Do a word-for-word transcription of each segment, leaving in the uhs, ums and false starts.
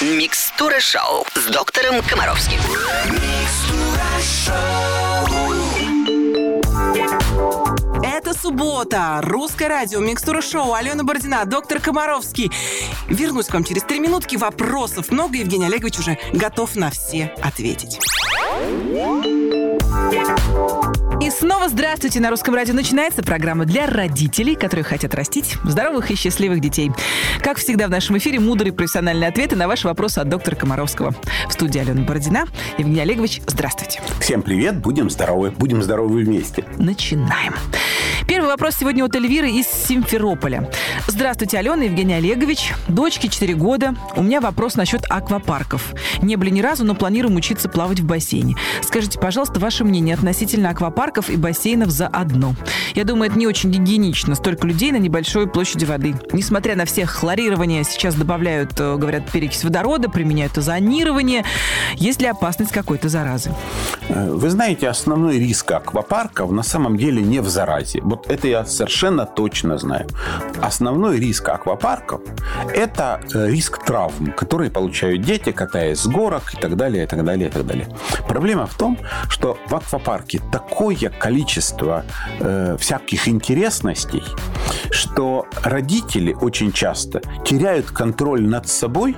Микстура шоу с доктором Комаровским. Это суббота. Русское радио. Микстура шоу. Алена Бородина. Доктор Комаровский. Вернусь к вам через три минутки. Вопросов много. Евгений Олегович уже готов на все ответить. И снова здравствуйте. На Русском радио начинается программа для родителей, которые хотят растить здоровых и счастливых детей. Как всегда в нашем эфире мудрые профессиональные ответы на ваши вопросы от доктора Комаровского. В студии Алена Бородина. Евгений Олегович, здравствуйте. Всем привет. Будем здоровы. Будем здоровы вместе. Начинаем. Первый вопрос сегодня от Эльвиры из Симферополя. Здравствуйте, Алена, Евгений Олегович. Дочке четыре года. У меня вопрос насчет аквапарков. Не были ни разу, но планируем учиться плавать в бассейне. Скажите, пожалуйста, ваше мнение относительно аквапарков и бассейнов заодно. Я думаю, это не очень гигиенично. Столько людей на небольшой площади воды. Несмотря на все хлорирование, сейчас добавляют, говорят, перекись водорода, применяют озонирование. Есть ли опасность какой-то заразы? Вы знаете, основной риск аквапарков на самом деле не в заразе. Вот это я совершенно точно знаю. Основной риск аквапарков – это риск травм, которые получают дети, катаясь с горок и так далее, и так далее, и так далее. Проблема в том, что в аквапарке такое количество э, всяких интересностей, что родители очень часто теряют контроль над собой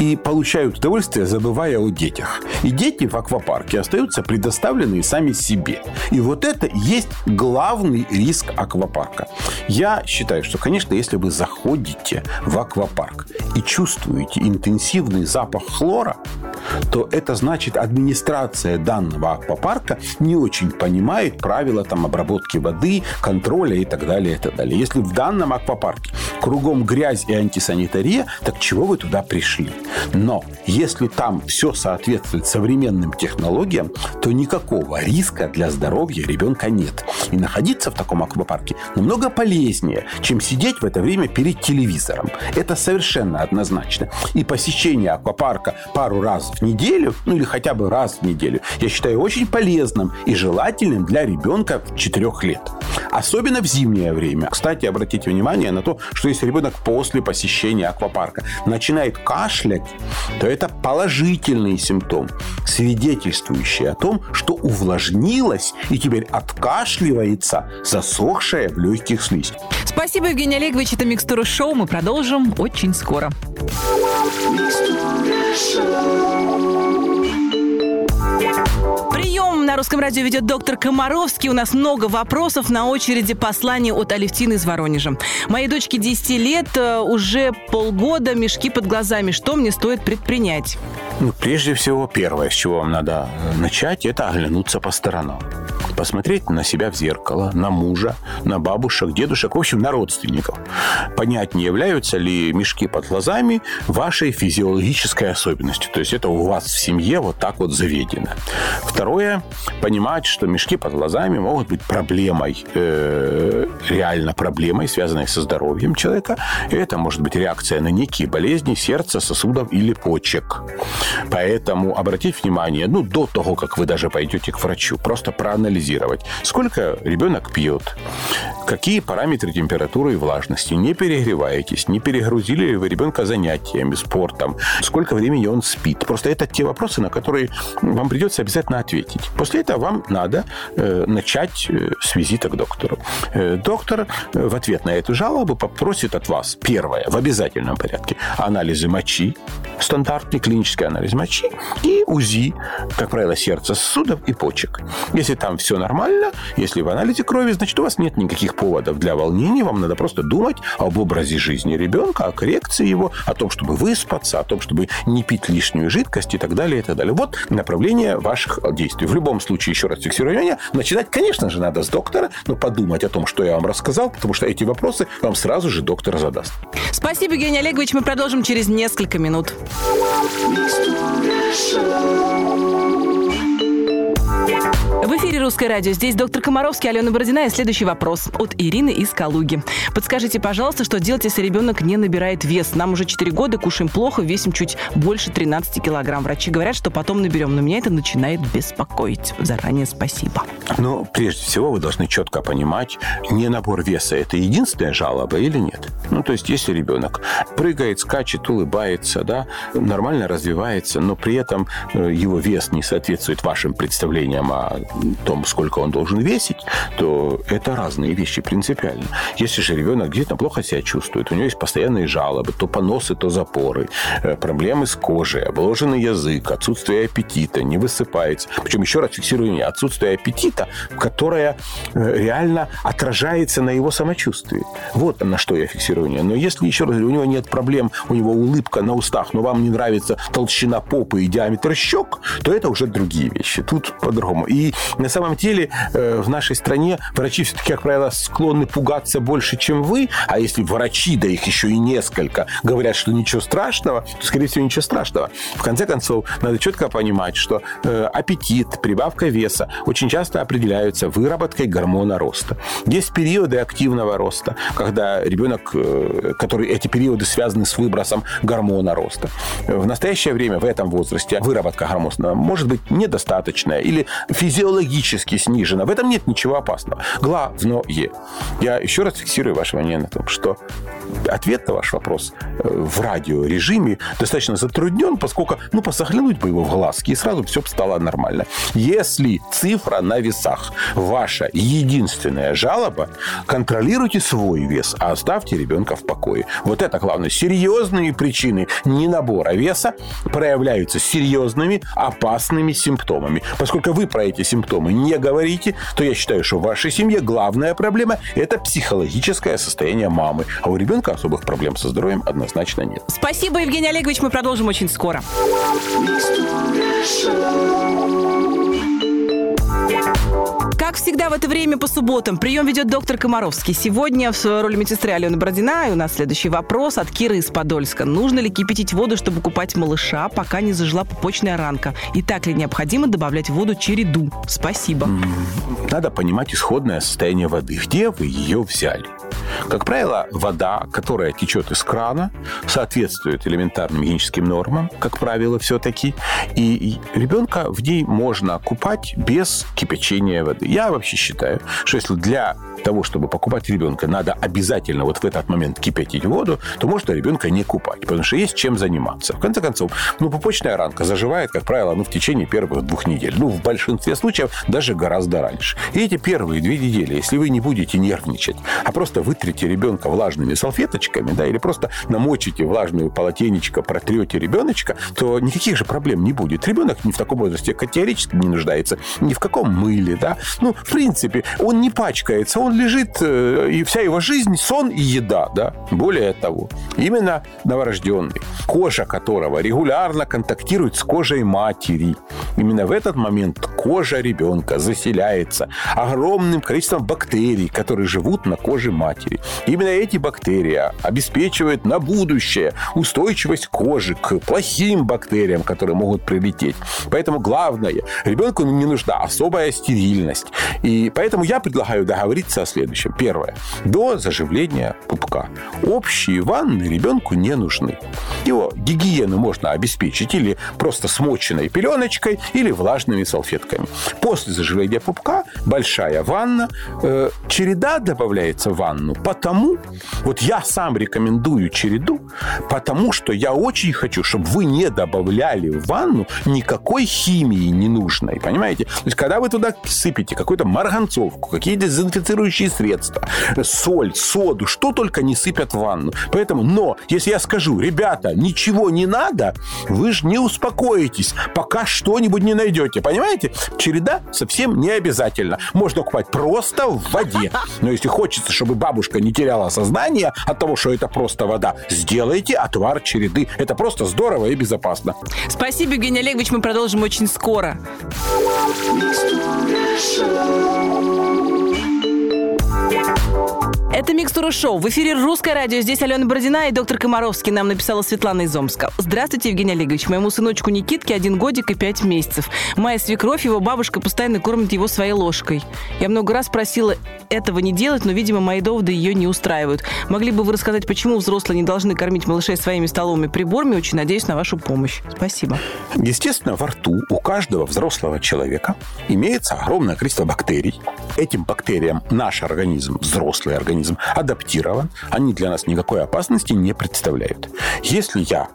и получают удовольствие, забывая о детях. И дети в аквапарке остаются предоставлены сами себе. И вот это есть главный риск аквапарка. Я считаю, что, конечно, если вы заходите в аквапарк и чувствуете интенсивный запах хлора, то это значит, администрация данного аквапарка не очень понимает правила там, обработки воды, контроля и так далее, и так далее. Если в данном аквапарке кругом грязь и антисанитария, так чего вы туда пришли? Но если там все соответствует современным технологиям, то никакого риска для здоровья ребенка нет. И находиться в таком аквапарке намного полезнее, чем сидеть в это время перед телевизором. Это совершенно однозначно. И посещение аквапарка пару раз в неделю, ну или хотя бы раз в неделю, я считаю очень полезным и желательным для ребенка четырёх лет. Особенно в зимнее время. Кстати, обратите внимание на то, что если ребенок после посещения аквапарка начинает кашлять, то это положительный симптом, свидетельствующий о том, что увлажнилось и теперь откашливается засохшая в легких слизь. Спасибо, Евгений Олегович. Это «Микстура шоу». Мы продолжим очень скоро. Прием на Русском радио ведет доктор Комаровский. У нас много вопросов. На очереди послание от Алевтины из Воронежа. Моей дочке десять лет, уже полгода мешки под глазами. Что мне стоит предпринять? Ну, прежде всего, первое, с чего вам надо начать, это оглянуться по сторонам. Посмотреть на себя в зеркало, на мужа, на бабушек, дедушек, в общем, на родственников. Понять, не являются ли мешки под глазами вашей физиологической особенностью. То есть это у вас в семье вот так вот заведено. Второе, понимать, что мешки под глазами могут быть проблемой, э, реально проблемой, связанной со здоровьем человека. И это может быть реакция на некие болезни сердца, сосудов или почек. Поэтому обратить внимание, ну, до того, как вы даже пойдете к врачу, просто проанализировать, сколько ребенок пьет, какие параметры температуры и влажности, не перегреваетесь, не перегрузили ли вы ребенка занятиями, спортом, сколько времени он спит. Просто это те вопросы, на которые вам придется обязательно ответить. После этого вам надо э, начать э, с визита к доктору. Э, доктор э, в ответ на эту жалобу попросит от вас, первое, в обязательном порядке, анализы мочи, стандартный клинический анализ мочи и УЗИ, как правило, сердца, сосудов и почек. Если там все нормально, если в анализе крови, значит, у вас нет никаких поводов для волнений, вам надо просто думать об образе жизни ребенка, о коррекции его, о том, чтобы выспаться, о том, чтобы не пить лишнюю жидкость и так далее, и так далее. Вот направление ваших действий. В любом случае, еще раз фиксирую внимание, начинать, конечно же, надо с доктора, но подумать о том, что я вам рассказал, потому что эти вопросы вам сразу же доктор задаст. Спасибо, Евгений Олегович, мы продолжим через несколько минут. В эфире «Русское радио». Здесь доктор Комаровский, Алена Бородина. И следующий вопрос от Ирины из Калуги. Подскажите, пожалуйста, что делать, если ребенок не набирает вес? Нам уже четыре года, кушаем плохо, весим чуть больше тринадцати килограмм. Врачи говорят, что потом наберем. Но меня это начинает беспокоить. Заранее спасибо. Ну, прежде всего, вы должны четко понимать, не набор веса – это единственная жалоба или нет. Ну, то есть, если ребенок прыгает, скачет, улыбается, да, нормально развивается, но при этом его вес не соответствует вашим представлениям о том, сколько он должен весить, то это разные вещи принципиально. Если же ребенок где-то плохо себя чувствует, у него есть постоянные жалобы, то поносы, то запоры, проблемы с кожей, обложенный язык, отсутствие аппетита, не высыпается. Причем, еще раз фиксирую внимание, отсутствие аппетита, которое реально отражается на его самочувствии. Вот на что я фиксирую внимание. Но если, еще раз говорю, у него нет проблем, у него улыбка на устах, но вам не нравится толщина попы и диаметр щек, то это уже другие вещи. Тут по-другому. И на самом деле в нашей стране врачи все-таки, как правило, склонны пугаться больше, чем вы. А если врачи, да их еще и несколько, говорят, что ничего страшного, то, скорее всего, ничего страшного. В конце концов, надо четко понимать, что аппетит, прибавка веса очень часто определяются выработкой гормона роста. Есть периоды активного роста, когда ребенок, который эти периоды связаны с выбросом гормона роста. В настоящее время в этом возрасте выработка гормона может быть недостаточная или физиологическая логически снижена. В этом нет ничего опасного. Главное. Я еще раз фиксирую ваше внимание на том, что ответ на ваш вопрос в радиорежиме достаточно затруднен, поскольку, ну, посохлянуть бы его в глазки, и сразу все бы стало нормально. Если цифра на весах ваша единственная жалоба, контролируйте свой вес, а оставьте ребенка в покое. Вот это главное. Серьезные причины ненабора веса проявляются серьезными, опасными симптомами. Поскольку вы про эти симптомы не говорите, то я считаю, что в вашей семье главная проблема – это психологическое состояние мамы. А у ребенка особых проблем со здоровьем однозначно нет. Спасибо, Евгений Олегович. Мы продолжим очень скоро. Как всегда в это время по субботам прием ведет доктор Комаровский. Сегодня в роли медсестры Алена Бородина. И у нас следующий вопрос от Киры из Подольска. Нужно ли кипятить воду, чтобы купать малыша, пока не зажила пупочная ранка? И так ли необходимо добавлять в воду череду? Спасибо. Надо понимать исходное состояние воды. Где вы ее взяли? Как правило, вода, которая течет из крана, соответствует элементарным гигиеническим нормам, как правило, все-таки. И ребенка в ней можно купать без кипячения воды. Я вообще считаю, что если для того, чтобы покупать ребенка, надо обязательно вот в этот момент кипятить воду, то можно ребенка не купать, потому что есть чем заниматься. В конце концов, ну, пупочная ранка заживает, как правило, ну, в течение первых двух недель. Ну, в большинстве случаев даже гораздо раньше. И эти первые две недели, если вы не будете нервничать, а просто вытрите ребенка влажными салфеточками, да, или просто намочите влажную полотенечко, протрете ребеночка, то никаких же проблем не будет. Ребенок ни в таком возрасте категорически не нуждается, ни в каком мыле, да. Ну, в принципе, он не пачкается, он лежит, и вся его жизнь – сон и еда, да. Более того, именно новорожденный, кожа которого регулярно контактирует с кожей матери, именно в этот момент кожа ребенка заселяется огромным количеством бактерий, которые живут на коже матери. Именно эти бактерии обеспечивают на будущее устойчивость кожи к плохим бактериям, которые могут прилететь. Поэтому главное, ребенку не нужна особая стерильность. И поэтому я предлагаю договориться о следующем. Первое. До заживления пупка. Общие ванны ребенку не нужны. Его гигиену можно обеспечить или просто смоченной пеленочкой, или влажными салфетками. После заживления пупка большая ванна. Э, череда добавляется в ванну. Потому, вот я сам рекомендую череду, потому что я очень хочу, чтобы вы не добавляли в ванну никакой химии ненужной. Понимаете? То есть, когда вы туда сыпете какую-то марганцовку, какие-то дезинфицирующие средства, соль, соду, что только не сыпят в ванну. Поэтому, но, если я скажу, ребята, ничего не надо, вы же не успокоитесь, пока что-нибудь не найдете. Понимаете? Череда совсем не обязательно. Можно купать просто в воде. Но если хочется, чтобы бабушка не теряла сознание от того, что это просто вода, сделайте отвар череды. Это просто здорово и безопасно. Спасибо, Евгений Олегович. Мы продолжим очень скоро. Это «Микстура шоу». В эфире «Русское радио». Здесь Алена Бородина и доктор Комаровский. Нам написала Светлана из Омска. Здравствуйте, Евгений Олегович. Моему сыночку Никитке один годик и пять месяцев. Моя свекровь, его бабушка, постоянно кормит его своей ложкой. Я много раз просила этого не делать, но, видимо, мои доводы ее не устраивают. Могли бы вы рассказать, почему взрослые не должны кормить малышей своими столовыми приборами? Очень надеюсь на вашу помощь. Спасибо. Естественно, во рту у каждого взрослого человека имеется огромное количество бактерий. Этим бактериям наш организм, взрослый организм, адаптирован, они для нас никакой опасности не представляют. Если я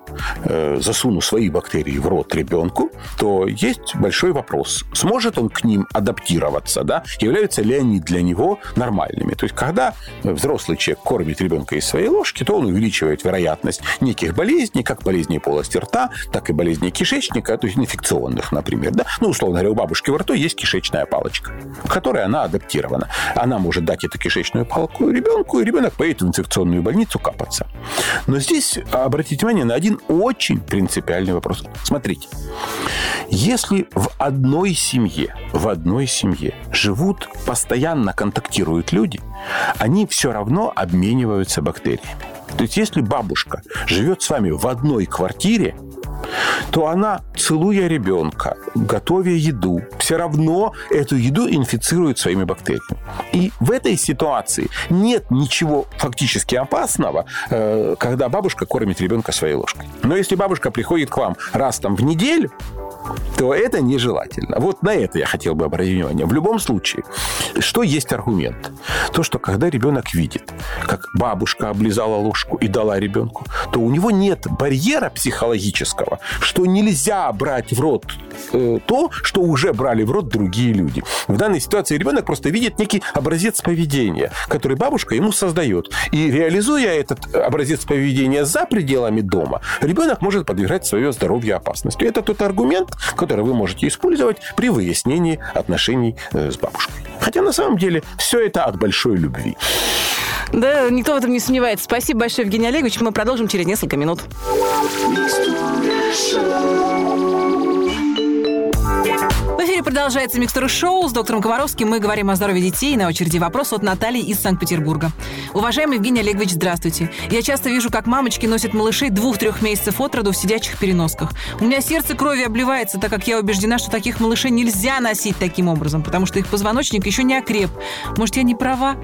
э, засуну свои бактерии в рот ребенку, то есть большой вопрос, сможет он к ним адаптироваться, да? Являются ли они для него нормальными. То есть, когда взрослый человек кормит ребенка из своей ложки, то он увеличивает вероятность неких болезней, как болезней полости рта, так и болезней кишечника, то есть инфекционных, например. Да? Ну, условно говоря, у бабушки во рту есть кишечная палочка, к которой она адаптирована. Она может дать эту кишечную палку ребенку, и ребенок поедет в инфекционную больницу капаться. Но здесь обратите внимание на один очень принципиальный вопрос. Смотрите, если в одной семье, в одной семье живут, постоянно контактируют люди, они все равно обмениваются бактериями. То есть, если бабушка живет с вами в одной квартире, то она, целуя ребенка, готовя еду, все равно эту еду инфицирует своими бактериями. И в этой ситуации нет ничего фактически опасного, когда бабушка кормит ребенка своей ложкой. Но если бабушка приходит к вам раз там в неделю, то это нежелательно. Вот на это я хотел бы обратить внимание. В любом случае, что есть аргумент? То, что когда ребенок видит, как бабушка облизала ложку и дала ребенку, то у него нет барьера психологического, что нельзя брать в рот то, что уже брали в рот другие люди. В данной ситуации ребенок просто видит некий образец поведения, который бабушка ему создает. И реализуя этот образец поведения за пределами дома, ребенок может подвергать свое здоровье опасности. Это тот аргумент, который вы можете использовать при выяснении отношений с бабушкой. Хотя на самом деле все это от большой любви. Да, никто в этом не сомневается. Спасибо большое, Евгений Олегович. Мы продолжим через несколько минут. В эфире продолжается «Микстура шоу». С доктором Комаровским мы говорим о здоровье детей. На очереди вопрос от Натальи из Санкт-Петербурга. Уважаемый Евгений Олегович, здравствуйте. Я часто вижу, как мамочки носят малышей двух-трех месяцев от роду в сидячих переносках. У меня сердце кровью обливается, так как я убеждена, что таких малышей нельзя носить таким образом, потому что их позвоночник еще не окреп. Может, я не права?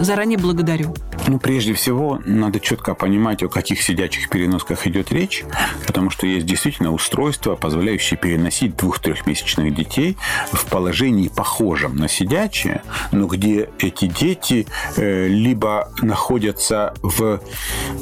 Заранее благодарю. Ну, прежде всего, надо четко понимать, о каких сидячих переносках идет речь, потому что есть действительно устройства, позволяющие переносить двух-трехмесячных детей в положении, похожем на сидячее, но где эти дети либо находятся в,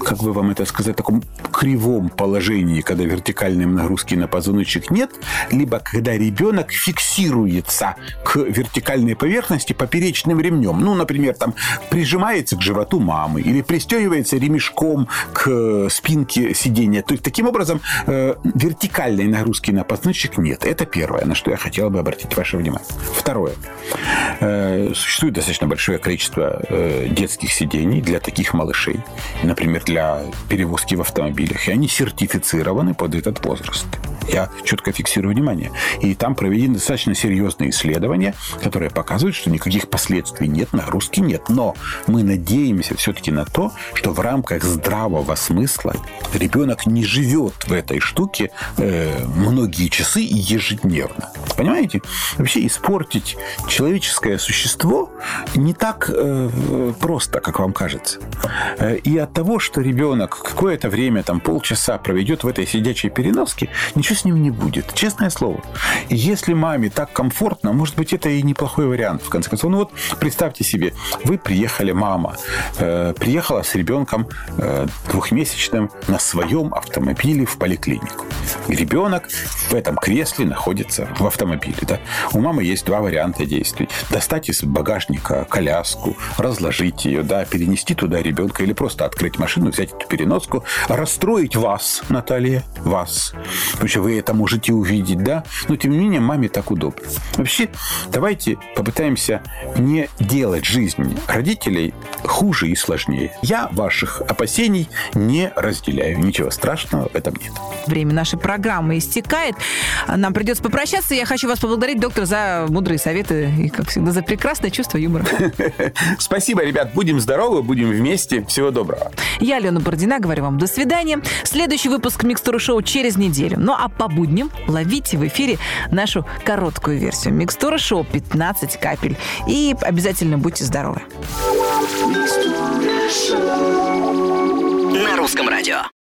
как бы вам это сказать, таком кривом положении, когда вертикальной нагрузки на позвоночник нет, либо когда ребенок фиксируется к вертикальной поверхности поперечным ремнем. Ну, например, там прижимается к животу мамы или пристегивается ремешком к спинке сидения. То есть, таким образом, вертикальной нагрузки на позвоночник нет. Это первое, на что я хотел бы обратить ваше внимание. Второе. Существует достаточно большое количество детских сидений для таких малышей, например, для перевозки в автомобилях, и они сертифицированы под этот возраст. Я четко фиксирую внимание. И там проведены достаточно серьезные исследования, которые показывают, что никаких последствий нет, нагрузки нет. Но мы надеемся все-таки на то, что в рамках здравого смысла ребенок не живет в этой штуке э, многие часы и ежедневно. Понимаете? Вообще испортить человеческое существо не так э, просто, как вам кажется. И от того, что ребенок какое-то время, там, полчаса проведет в этой сидячей переноске, ничего с ним не будет. Честное слово. И если маме так комфортно, может быть, это и неплохой вариант, в конце концов. Ну вот, представьте себе, вы приехали, мама, э, приехала с ребенком э, двухмесячным на своем автомобиле в поликлинику. Ребенок в этом кресле находится в автомобиле. Да? У мамы есть два варианта действий. Достать из багажника коляску, разложить ее, да, перенести туда ребенка или просто открыть машину, взять эту переноску, расстроить вас, Наталья, вас. Потому что вы вы это можете увидеть, да? Но, тем не менее, маме так удобно. Вообще, давайте попытаемся не делать жизнь родителей хуже и сложнее. Я ваших опасений не разделяю. Ничего страшного в этом нет. Время нашей программы истекает. Нам придется попрощаться. Я хочу вас поблагодарить, доктор, за мудрые советы и, как всегда, за прекрасное чувство юмора. Спасибо, ребят. Будем здоровы, будем вместе. Всего доброго. Я, Алена Бородина, говорю вам до свидания. Следующий выпуск «Микстуры Шоу» через неделю. Ну а по будням ловите в эфире нашу короткую версию «Микстуры Шоу» пятнадцать капель. И обязательно будьте здоровы. На русском радио.